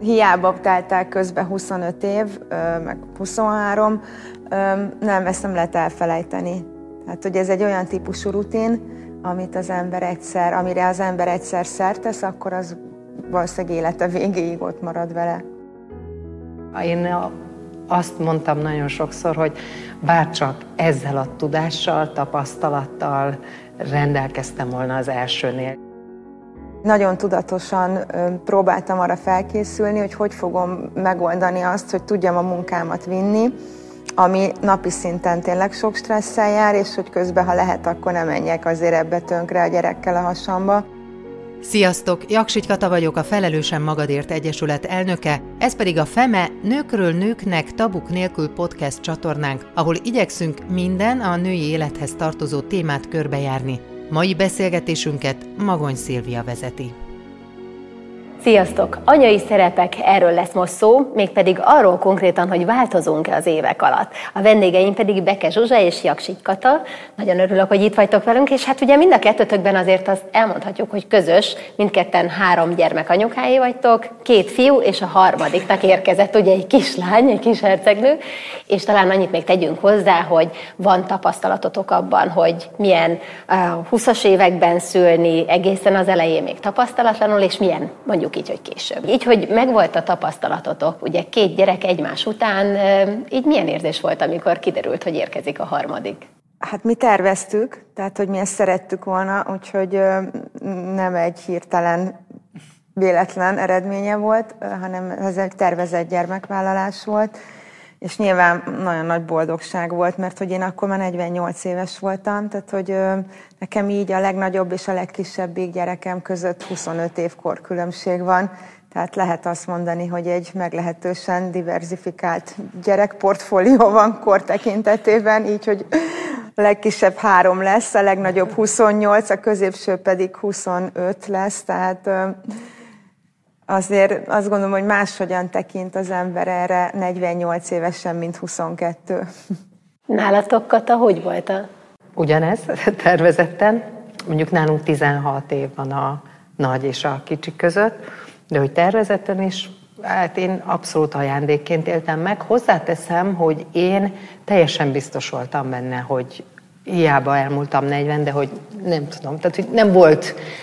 hiába kálták közben 25 év, meg 23, nem, ezt nem lehet elfelejteni. Hát, hogy ez egy olyan típusú rutin, amit az ember egyszer, amire az ember egyszer szert tesz, akkor az valószínűleg élete végéig ott marad vele. Én azt mondtam nagyon sokszor, hogy bárcsak ezzel a tudással, tapasztalattal rendelkeztem volna az elsőnél. Nagyon tudatosan próbáltam arra felkészülni, hogy hogy fogom megoldani azt, hogy tudjam a munkámat vinni, ami napi szinten tényleg sok stresszel jár, és hogy közben, ha lehet, akkor ne menjek azért ebbe tönkre a gyerekkel a hasamba. Sziasztok! Jaksity Kata vagyok, a Felelősen Magadért Egyesület elnöke, ez pedig a FEME Nőkről Nőknek Tabuk Nélkül Podcast csatornánk, ahol igyekszünk minden a női élethez tartozó témát körbejárni. Mai beszélgetésünket Magony Szilvia vezeti. Sziasztok! Anyai szerepek, erről lesz most szó, mégpedig arról konkrétan, hogy változunk-e az évek alatt. A vendégeim pedig Beke Zsuzsa és Jaksity Kata. Nagyon örülök, hogy itt vagytok velünk, és hát ugye mind a kettőtökben azért azt elmondhatjuk, hogy közös, mindketten 3 gyermek anyukái vagytok, 2 fiú, és a harmadiknak érkezett ugye egy kislány, egy kis hercegnő, és talán annyit még tegyünk hozzá, hogy van tapasztalatotok abban, hogy milyen 20-as években szülni, egészen az elején még tapasztalatlanul, és milyen, mondjuk így, hogy később. Így, hogy megvolt a tapasztalatotok, ugye 2 gyerek egymás után, így milyen érzés volt, amikor kiderült, hogy érkezik a harmadik? Hát mi terveztük, tehát, hogy mi ezt szerettük volna, úgyhogy nem egy hirtelen, véletlen eredménye volt, hanem ez egy tervezett gyermekvállalás volt, és nyilván nagyon nagy boldogság volt, mert hogy én akkor már 48 éves voltam, tehát hogy nekem így a legnagyobb és a legkisebbik gyerekem között 25 év korkülönbség van, tehát lehet azt mondani, hogy egy meglehetősen diverzifikált gyerekportfólió van kor tekintetében, így, hogy a legkisebb 3 lesz, a legnagyobb 28, a középső pedig 25 lesz, tehát... Azért azt gondolom, hogy máshogyan tekint az ember erre 48 évesen, mint 22. Nálatok, Kata, hogy volt a? Ugyanez, tervezetten. Mondjuk nálunk 16 év van a nagy és a kicsik között, de hogy tervezetten is, hát én abszolút ajándékként éltem meg. Hozzáteszem, hogy én teljesen biztos voltam benne, hogy hiába elmúltam 40, de hogy nem tudom, tehát hogy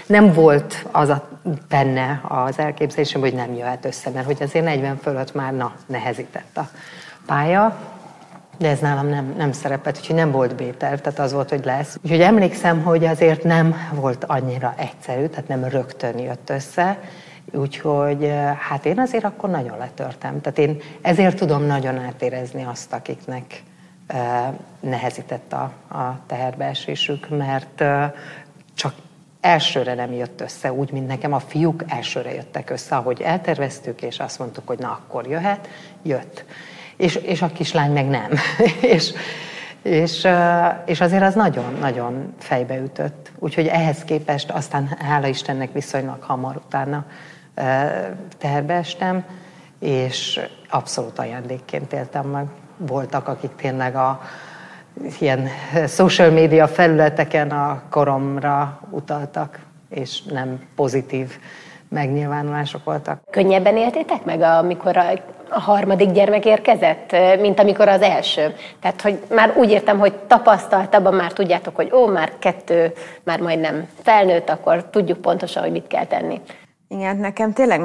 nem volt az a benne az elképzelésem, hogy nem jöhet össze, mert hogy azért 40 fölött már nehezített a pálya, de ez nálam nem szerepelt, úgyhogy nem volt B-terv, tehát az volt, hogy lesz. Úgyhogy emlékszem, hogy azért nem volt annyira egyszerű, tehát nem rögtön jött össze, úgyhogy hát én azért akkor nagyon letörtem. Tehát én ezért tudom nagyon átérezni azt, akiknek nehezített a teherbeesésük, mert csak elsőre nem jött össze, úgy, mint nekem a fiúk elsőre jöttek össze, ahogy elterveztük, és azt mondtuk, hogy na, akkor jöhet, jött. És a kislány meg nem. és azért az nagyon-nagyon fejbe ütött. Úgyhogy ehhez képest aztán hála Istennek viszonylag hamar utána teherbeestem, és abszolút ajándékként éltem meg. Voltak, akik tényleg a ilyen social media felületeken a koromra utaltak, és nem pozitív megnyilvánulások voltak. Könnyebben éltétek meg, amikor a harmadik gyermek érkezett, mint amikor az első? Tehát, hogy már úgy értem, hogy tapasztaltabban már tudjátok, hogy már 2, már majdnem felnőtt, akkor tudjuk pontosan, hogy mit kell tenni. Igen, nekem tényleg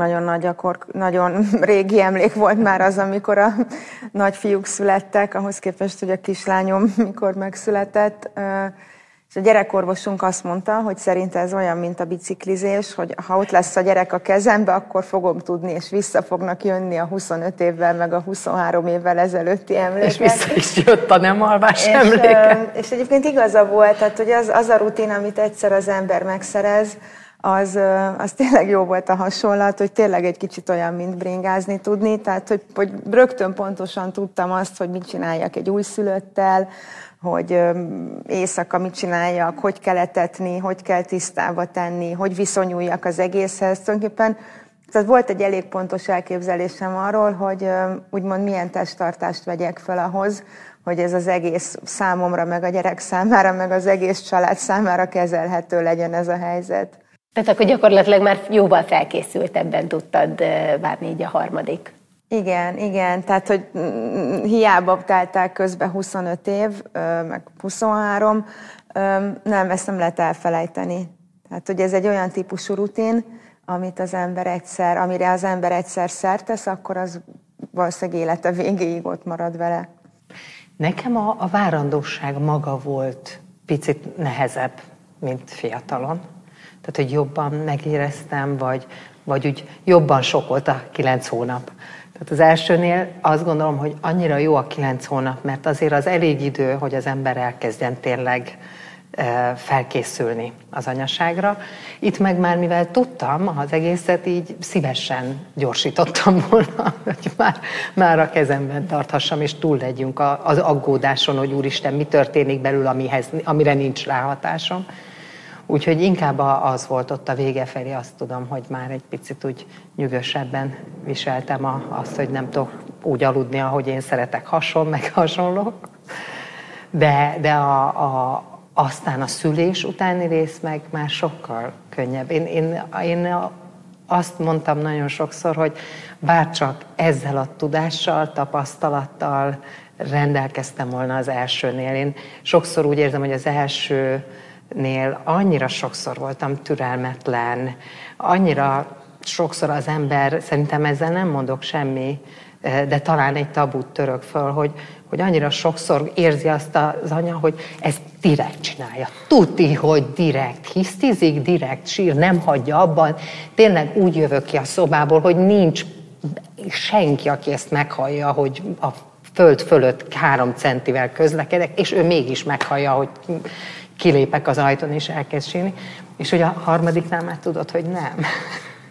nagyon régi emlék volt már az, amikor a nagyfiúk születtek, ahhoz képest, hogy a kislányom mikor megszületett. És a gyerekorvosunk azt mondta, hogy szerint ez olyan, mint a biciklizés, hogy ha ott lesz a gyerek a kezembe, akkor fogom tudni, és vissza fognak jönni a 25 évvel, meg a 23 évvel ezelőtti emlékek. És vissza is jött a nem alvás emléke. És egyébként igaza volt, tehát, hogy az a rutin, amit egyszer az ember megszerez, az tényleg jó volt a hasonlat, hogy tényleg egy kicsit olyan, mint bringázni tudni, tehát hogy rögtön pontosan tudtam azt, hogy mit csináljak egy újszülöttel, hogy éjszaka mit csináljak, hogy kell etetni, hogy kell tisztába tenni, hogy viszonyuljak az egészhez. Tulajdonképpen tehát volt egy elég pontos elképzelésem arról, hogy úgymond milyen testtartást vegyek fel ahhoz, hogy ez az egész számomra, meg a gyerek számára, meg az egész család számára kezelhető legyen ez a helyzet. Tehát akkor gyakorlatilag már jóval felkészült, ebben tudtad várni így a harmadik. Igen. Tehát, hogy hiába teltek közben 25 év, meg 23, nem, ezt nem lehet elfelejteni. Tehát, hogy ez egy olyan típusú rutin, amire az ember egyszer szert tesz, akkor az valószínűleg élete végéig ott marad vele. Nekem a várandóság maga volt picit nehezebb, mint fiatalon. Tehát, hogy jobban megéreztem, vagy úgy jobban sok volt a 9 hónap. Tehát az elsőnél azt gondolom, hogy annyira jó a 9 hónap, mert azért az elég idő, hogy az ember elkezdjen tényleg felkészülni az anyaságra. Itt meg már, mivel tudtam az egészet, így szívesen gyorsítottam volna, hogy már a kezemben tarthassam, és túl legyünk az aggódáson, hogy úristen, mi történik belül, amire nincs ráhatásom. Úgyhogy inkább az volt ott a vége felé, azt tudom, hogy már egy picit úgy nyűgösebben viseltem azt, hogy nem tudok úgy aludni, ahogy én szeretek, hasonlók. De aztán a szülés utáni rész meg már sokkal könnyebb. Én azt mondtam nagyon sokszor, hogy bárcsak ezzel a tudással, tapasztalattal rendelkeztem volna az elsőnél. Én sokszor úgy érzem, hogy az elsőnél annyira sokszor voltam türelmetlen, annyira sokszor az ember, szerintem ezzel nem mondok semmi, de talán egy tabut török föl, hogy annyira sokszor érzi azt az anya, hogy ezt direkt csinálja. Tuti, hogy direkt hisztizik, direkt sír, nem hagyja abban. Tényleg úgy jövök ki a szobából, hogy nincs senki, aki ezt meghallja, hogy a föld fölött 3 centivel közlekedek, és ő mégis meghallja, hogy kilépek az ajtón és elkezd sírni. És hogy a harmadiknál már tudod, hogy nem.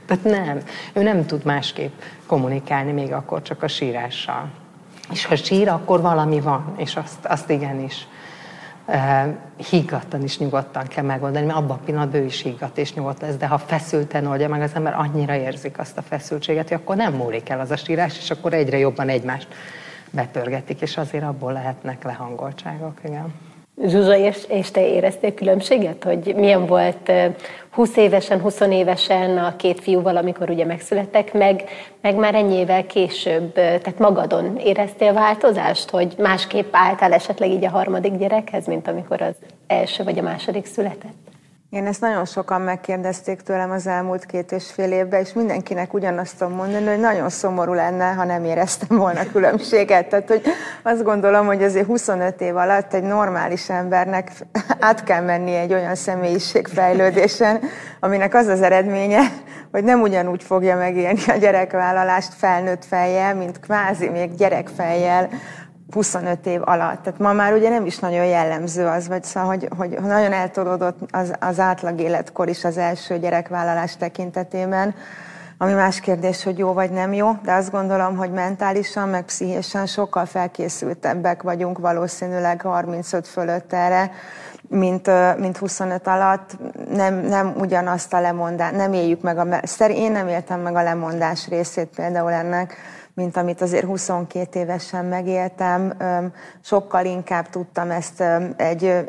Tehát nem. Ő nem tud másképp kommunikálni, még akkor csak a sírással. És ha sír, akkor valami van, és azt igenis higgadtan és nyugodtan kell megoldani, mert abban a pillanatban ő is higgadt és nyugodt lesz, de ha feszülten oldja meg az ember, annyira érzik azt a feszültséget, hogy akkor nem múlik el az a sírás, és akkor egyre jobban egymást betörgetik, és azért abból lehetnek lehangoltságok, igen. Zsuzsa, és te éreztél különbséget, hogy milyen volt 20 évesen, 20 évesen a 2 fiúval, amikor ugye megszülettek, meg már ennyi évvel később, tehát magadon éreztél változást, hogy másképp álltál esetleg így a harmadik gyerekhez, mint amikor az első vagy a második született? Én ezt nagyon sokan megkérdezték tőlem az elmúlt 2,5 évben, és mindenkinek ugyanazt tudom mondani, hogy nagyon szomorú lenne, ha nem éreztem volna különbséget. Tehát, hogy azt gondolom, hogy azért 25 év alatt egy normális embernek át kell mennie egy olyan személyiségfejlődésen, aminek az az eredménye, hogy nem ugyanúgy fogja megélni a gyerekvállalást felnőtt fejjel, mint kvázi még gyerekfejjel, 25 év alatt. Tehát ma már ugye nem is nagyon jellemző az, vagy szóval, hogy nagyon eltolódott az átlag életkor is az első gyerekvállalás tekintetében, ami más kérdés, hogy jó vagy nem jó, de azt gondolom, hogy mentálisan, meg pszichésen sokkal felkészültebbek vagyunk valószínűleg 35 fölött erre, mint 25 alatt. Nem ugyanazt a lemondás, nem éljük meg én nem éltem meg a lemondás részét például ennek, mint amit azért 22 évesen megéltem, sokkal inkább tudtam ezt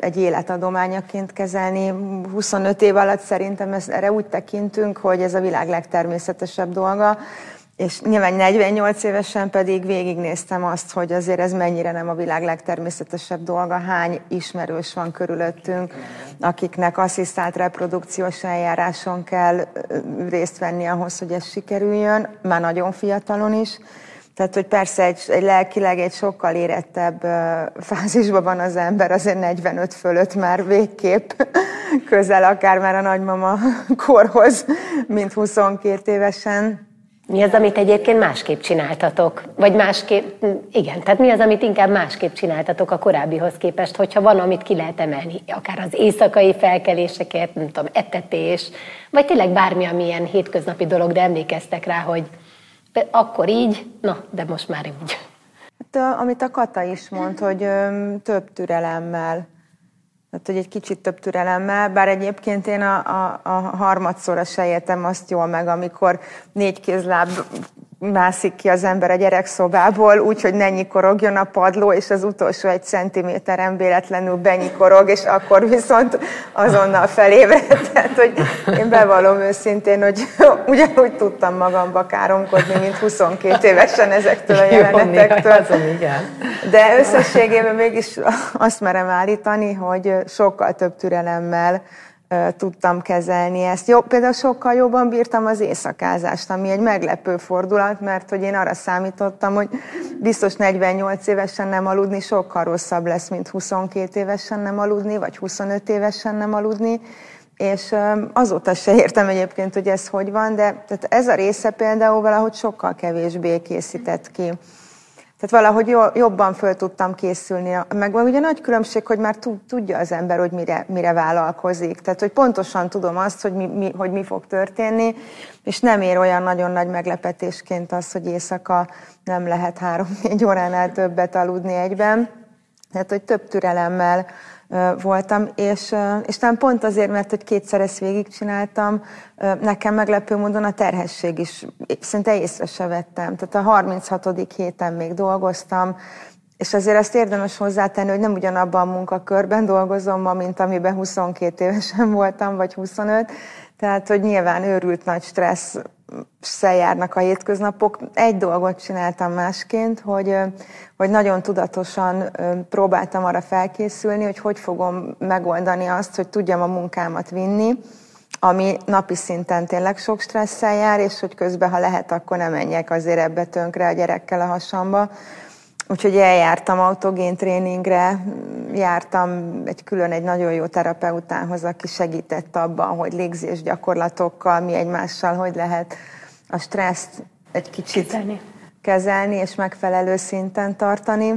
egy életadományaként kezelni. 25 év alatt szerintem erre úgy tekintünk, hogy ez a világ legtermészetesebb dolga, és nyilván 48 évesen pedig végignéztem azt, hogy azért ez mennyire nem a világ legtermészetesebb dolga, hány ismerős van körülöttünk, akiknek asszisztált reprodukciós eljáráson kell részt venni ahhoz, hogy ez sikerüljön, már nagyon fiatalon is. Tehát, hogy persze lelkileg egy sokkal érettebb fázisban van az ember, azért 45 fölött már végképp közel, akár már a nagymama korhoz, mint 22 évesen. Mi az, amit egyébként másképp csináltatok? Vagy másképp, igen, tehát mi az, amit inkább másképp csináltatok a korábbihoz képest, hogyha van, amit ki lehet emelni? Akár az éjszakai felkeléseket, nem tudom, etetés, vagy tényleg bármi, amilyen hétköznapi dolog, de emlékeztek rá, hogy akkor így, na, de most már úgy. Hát, amit a Kata is mond, hogy több türelemmel. Tehát, hogy egy kicsit több türelemmel, bár egyébként én a harmadszorra se éltem azt jól meg, amikor 4 kézláb mászik ki az ember a gyerekszobából, úgyhogy ne nyikorogjon a padló, és az utolsó 1 centiméteren véletlenül benyikorog, és akkor viszont azonnal felébred. Tehát, hogy én bevallom őszintén, hogy ugyanúgy tudtam magamba káromkodni, mint 22 évesen ezektől a jelenetektől. De összességében mégis azt merem állítani, hogy sokkal több türelemmel tudtam kezelni ezt. Jó, például sokkal jobban bírtam az éjszakázást, ami egy meglepő fordulat, mert hogy én arra számítottam, hogy biztos 48 évesen nem aludni sokkal rosszabb lesz, mint 22 évesen nem aludni, vagy 25 évesen nem aludni, és azóta se értem egyébként, hogy ez hogy van, de tehát ez a része például valahogy sokkal kevésbé készített ki. Tehát valahogy jobban föl tudtam készülni. Meg ugye nagy különbség, hogy már tudja az ember, hogy mire vállalkozik. Tehát, hogy pontosan tudom azt, hogy mi fog történni, és nem ér olyan nagyon nagy meglepetésként az, hogy éjszaka nem lehet 3-4 óránál többet aludni egyben. Tehát, hogy több türelemmel voltam, és nem pont azért, mert hogy kétszer ezt végigcsináltam, nekem meglepő módon a terhesség is, szinte észre se vettem. Tehát a 36. héten még dolgoztam, és azért ezt érdemes hozzátenni, hogy nem ugyanabban a munkakörben dolgozom ma, mint amiben 22 évesen voltam, vagy 25, tehát hogy nyilván őrült nagy stresszel járnak a hétköznapok. Egy dolgot csináltam másként, hogy nagyon tudatosan próbáltam arra felkészülni, hogy fogom megoldani azt, hogy tudjam a munkámat vinni, ami napi szinten tényleg sok stresszel jár, és hogy közben, ha lehet, akkor nem menjek azért ebbe tönkre a gyerekkel a hasamba. Úgyhogy eljártam autogén tréningre, jártam egy nagyon jó terapeutához, aki segített abban, hogy légzésgyakorlatokkal, mi egymással, hogy lehet a stresszt egy kicsit kezelni és megfelelő szinten tartani.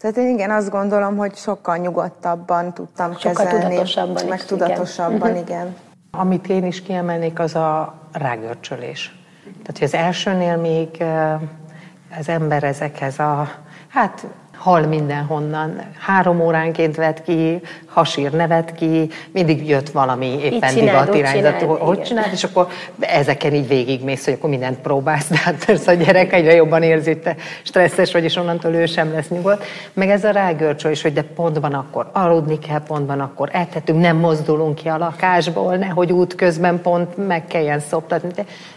Tehát én igen, azt gondolom, hogy sokkal nyugodtabban tudtam kezelni. Meg tudatosabban, igen. Amit én is kiemelnék, az a rágörcsölés. Tehát, hogy az elsőnél még... az ember ezekhez hal mindenhonnan. 3 óránként vett ki, hasír nevet ki, mindig jött valami éppen divat irányzatú, hogy csináld, és akkor ezeken így végigmész, hogy akkor mindent próbálsz, de hát persze a gyerek egyre jobban érzi, hogy te stresszes vagy, és onnantól ő sem lesz nyugodt. Meg ez a rágörcső is, hogy de pontban akkor aludni kell, pontban akkor ethetünk, nem mozdulunk ki a lakásból, nehogy útközben pont meg kelljen szoptatni,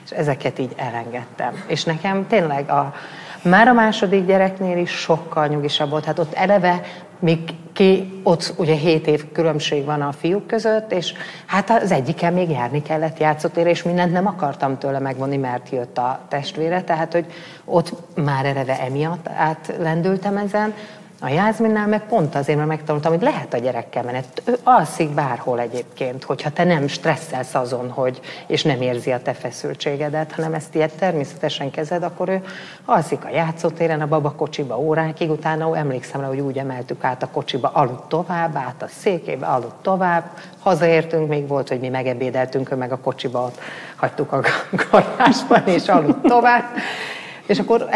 és ezeket így elengedtem. És nekem tényleg már a második gyereknél is sokkal nyugisabb volt. Hát ott eleve, ott ugye 7 év különbség van a fiúk között, és hát az egyiken még járni kellett játszótérre, és mindent nem akartam tőle megvonni, mert jött a testvére, tehát hogy ott már eleve emiatt átlendültem ezen. A Jászminnál meg pont azért, mert megtanultam, hogy lehet a gyerekkel menni. Ő alszik bárhol egyébként, hogyha te nem stresszelsz azon, és nem érzi a te feszültségedet, hanem ezt ilyet természetesen kezed, akkor ő alszik a játszótéren, a babakocsiba órákig, utána emlékszem rá, hogy úgy emeltük át a kocsiba, aludt tovább, át a székébe, aludt tovább, hazaértünk, még volt, hogy mi megebédeltünk, ő meg a kocsiba ott hagytuk a garázsban, és aludt tovább. És akkor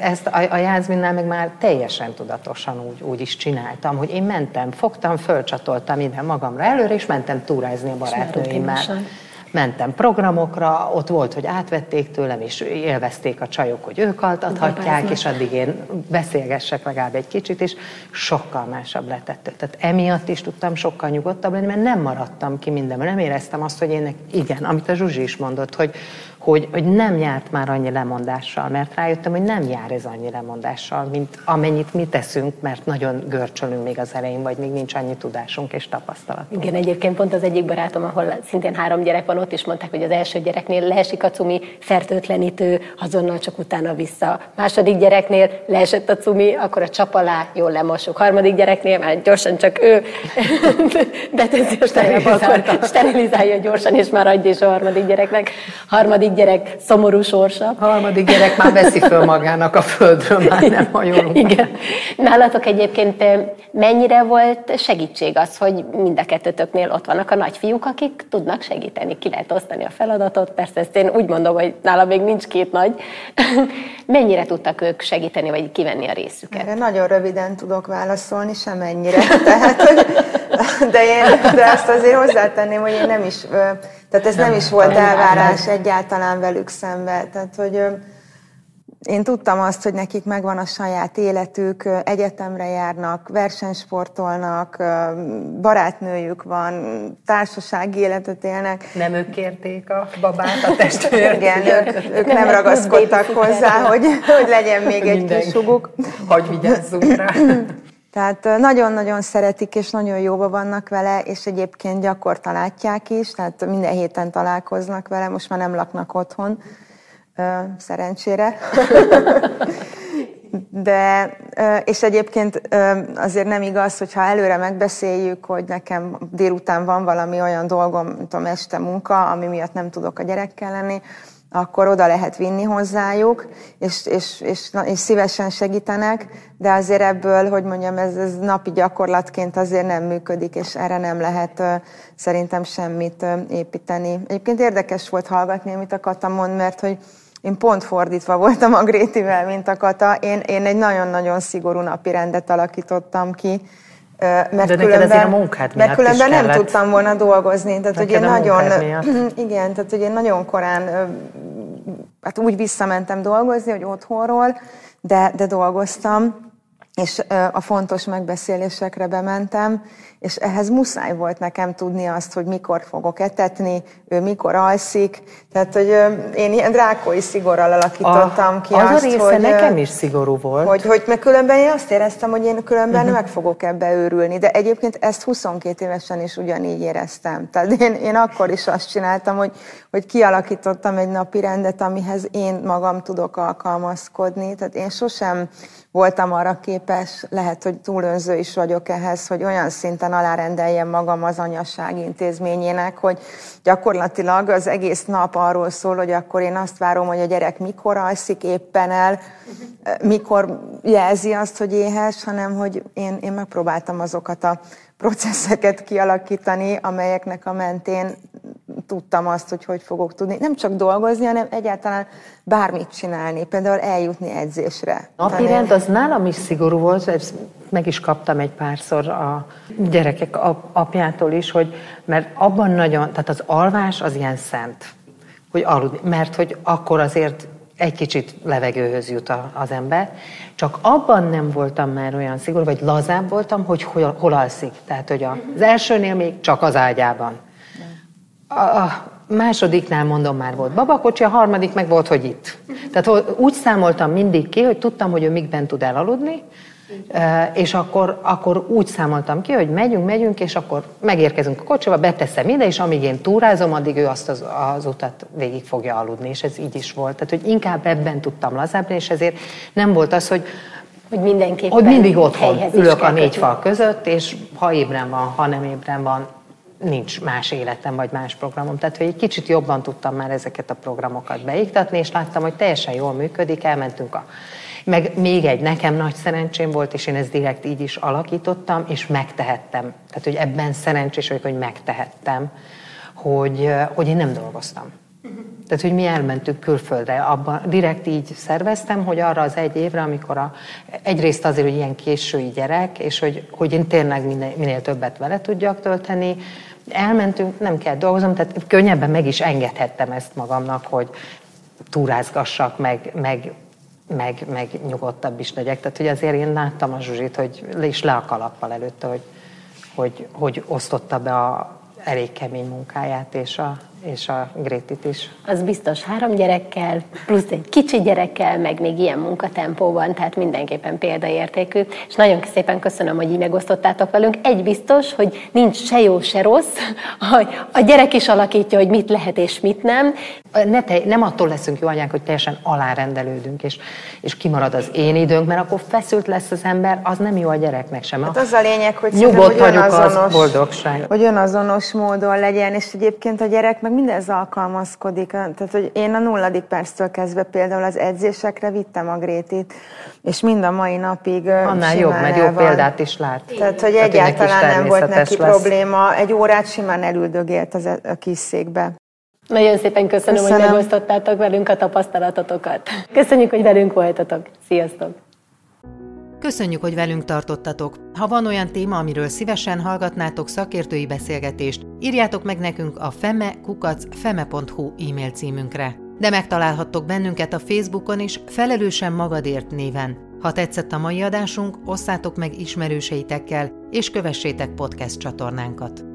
ezt a Jászminnál meg már teljesen tudatosan úgy is csináltam, hogy én mentem, fogtam, fölcsatoltam minden magamra előre, és mentem túrázni a barátnőimmel. Mentem programokra, ott volt, hogy átvették tőlem, és élvezték a csajok, hogy ők altathatják, és addig én beszélgessek legalább egy kicsit, és sokkal másabb letett. Tehát emiatt is tudtam sokkal nyugodtabb lenni, mert nem maradtam ki mindenben, nem éreztem azt, hogy én igen, amit a Zsuzsi is mondott, hogy nem járt már annyi lemondással, mert rájöttem, hogy nem jár ez annyi lemondással, mint amennyit mi teszünk, mert nagyon görcsölünk még az elején, vagy még nincs annyi tudásunk és tapasztalatunk. Igen, egyébként pont az egyik barátom, ahol szintén 3 gyerek van, ott is mondták, hogy az első gyereknél leesik a cumi, fertőtlenítő, azonnal csak utána vissza. Második gyereknél leesett a cumi, akkor a csap alá, jól lemosok. Harmadik gyereknél már gyorsan csak ő beteszi a sterilizálja. Sterilizálja gyorsan, és már adja is a harmadik gyereknek. Harmadik gyerek szomorú sorsa. Harmadik gyerek már veszi föl magának a földről, már nem hajolunk. Igen. Nálatok egyébként mennyire volt segítség az, hogy mind a kettőtöknél ott vannak a nagyfiúk, akik tudnak segíteni, ki lehet osztani a feladatot, persze ezt én úgy mondom, hogy nálam még nincs 2 nagy. Mennyire tudtak ők segíteni, vagy kivenni a részüket? Erre nagyon röviden tudok válaszolni, semennyire. De azt azért hozzátenném, hogy én nem is... Tehát ez nem is volt elvárás egyáltalán velük szemben. Tehát, hogy Én tudtam azt, hogy nekik megvan a saját életük, egyetemre járnak, versenysportolnak, barátnőjük van, társasági életet élnek. Nem ők kérték a babát, a testvért? Igen, ők nem ragaszkodtak hozzá, hogy legyen még egy kis húguk. Hagy vigyázzunk rá. Tehát nagyon-nagyon szeretik, és nagyon jóba vannak vele, és egyébként gyakorta látják is, tehát minden héten találkoznak vele, most már nem laknak otthon. Szerencsére. De, és egyébként azért nem igaz, hogyha előre megbeszéljük, hogy nekem délután van valami olyan dolgom, nem tudom, este munka, ami miatt nem tudok a gyerekkel lenni, akkor oda lehet vinni hozzájuk, és szívesen segítenek, de azért ebből, hogy mondjam, ez napi gyakorlatként azért nem működik, és erre nem lehet szerintem semmit építeni. Egyébként érdekes volt hallgatni, amit a Kata mond, mert hogy én pont fordítva voltam a Grétivel, mint a Kata. Én egy nagyon-nagyon szigorú napi rendet alakítottam ki, mert különben nem tudtam volna dolgozni, tehát hogy én nagyon korán hát úgy visszamentem dolgozni, hogy otthonról, de dolgoztam, és a fontos megbeszélésekre bementem, és ehhez muszáj volt nekem tudni azt, hogy mikor fogok etetni, ő mikor alszik, tehát hogy én ilyen drákói szigorral alakítottam ki azt, hogy... Az a része nekem is szigorú volt. Mert különben én azt éreztem, hogy én különben meg fogok ebbe őrülni, de egyébként ezt 22 évesen is ugyanígy éreztem. Tehát én akkor is azt csináltam, hogy kialakítottam egy napi rendet, amihez én magam tudok alkalmazkodni, tehát én sosem voltam arra képes, lehet, hogy túl önző is vagyok ehhez, hogy olyan szinten alárendeljem magam az anyaság intézményének, hogy gyakorlatilag az egész nap arról szól, hogy akkor én azt várom, hogy a gyerek mikor alszik éppen el, mikor jelzi azt, hogy éhes, hanem hogy én megpróbáltam azokat a processzeket kialakítani, amelyeknek a mentén tudtam azt, hogy fogok tudni. Nem csak dolgozni, hanem egyáltalán bármit csinálni, például eljutni edzésre. Napirend az nálam is szigorú volt, ezt meg is kaptam egy párszor a gyerekek apjától is, mert abban nagyon, tehát az alvás az ilyen szent, hogy aludni, mert hogy akkor azért egy kicsit levegőhöz jut az ember. Csak abban nem voltam már olyan szigorú, vagy lazább voltam, hogy hol alszik. Tehát, hogy az elsőnél még csak az ágyában. A másodiknál mondom már volt babakocsi, a harmadik meg volt, hogy itt. Tehát úgy számoltam mindig ki, hogy tudtam, hogy ő mikben tud elaludni, és akkor úgy számoltam ki, hogy megyünk, és akkor megérkezünk a kocsiba, beteszem ide, és amíg én túrázom, addig ő azt az utat végig fogja aludni, és ez így is volt. Tehát, hogy inkább ebben tudtam lazábbni, és ezért nem volt az, hogy mindenképpen hogy mindig otthon ülök a négy fal között, és ha ébren van, ha nem ébren van, nincs más életem, vagy más programom. Tehát, hogy egy kicsit jobban tudtam már ezeket a programokat beiktatni, és láttam, hogy teljesen jól működik, elmentünk Meg még egy, nekem nagy szerencsém volt, és én ezt direkt így is alakítottam, és megtehettem. Tehát, hogy ebben szerencsés vagyok, hogy megtehettem, hogy én nem dolgoztam. Tehát, hogy mi elmentünk külföldre, abban direkt így szerveztem, hogy arra az egy évre, amikor egyrészt azért, hogy ilyen késői gyerek, és hogy én tényleg minél többet vele tudjak tölteni, elmentünk, nem kell dolgozom, tehát könnyebben meg is engedhettem ezt magamnak, hogy túrázgassak, meg nyugodtabb is legyek. Tehát, hogy azért én láttam a Zsuzsit, hogy is le a kalappal előtte, hogy osztotta be a elég kemény munkáját, és a Grétit is. Az biztos 3 gyerekkel, plusz egy kicsi gyerekkel, meg még ilyen munkatempóban, tehát mindenképpen példaértékű. És nagyon szépen köszönöm, hogy így megosztottátok velünk. Egy biztos, hogy nincs se jó, se rossz, hogy a gyerek is alakítja, hogy mit lehet és mit nem. Nem attól leszünk jó anyák, hogy teljesen alárendelődünk, és kimarad az én időnk, mert akkor feszült lesz az ember, az nem jó a gyereknek sem. Hát az a lényeg, hogy nyugodt vagyok az boldogság. Hogy önazonos módon legyen, és egyébként a gyerek meg mindez alkalmazkodik. Tehát, hogy én a 0. perctől kezdve például az edzésekre vittem a Grétit, és mind a mai napig annál jobb, mert jó példát is lát. Tehát, hogy egyáltalán nem volt neki probléma. Egy órát simán elüldögélt a kis székbe. Nagyon szépen köszönöm, hogy megosztottátok velünk a tapasztalatotokat. Köszönjük, hogy velünk voltatok. Sziasztok! Köszönjük, hogy velünk tartottatok! Ha van olyan téma, amiről szívesen hallgatnátok szakértői beszélgetést, írjátok meg nekünk a feme@feme.hu e-mail címünkre. De megtalálhattok bennünket a Facebookon is Felelősen Magadért néven. Ha tetszett a mai adásunk, osszátok meg ismerőseitekkel, és kövessétek podcast csatornánkat.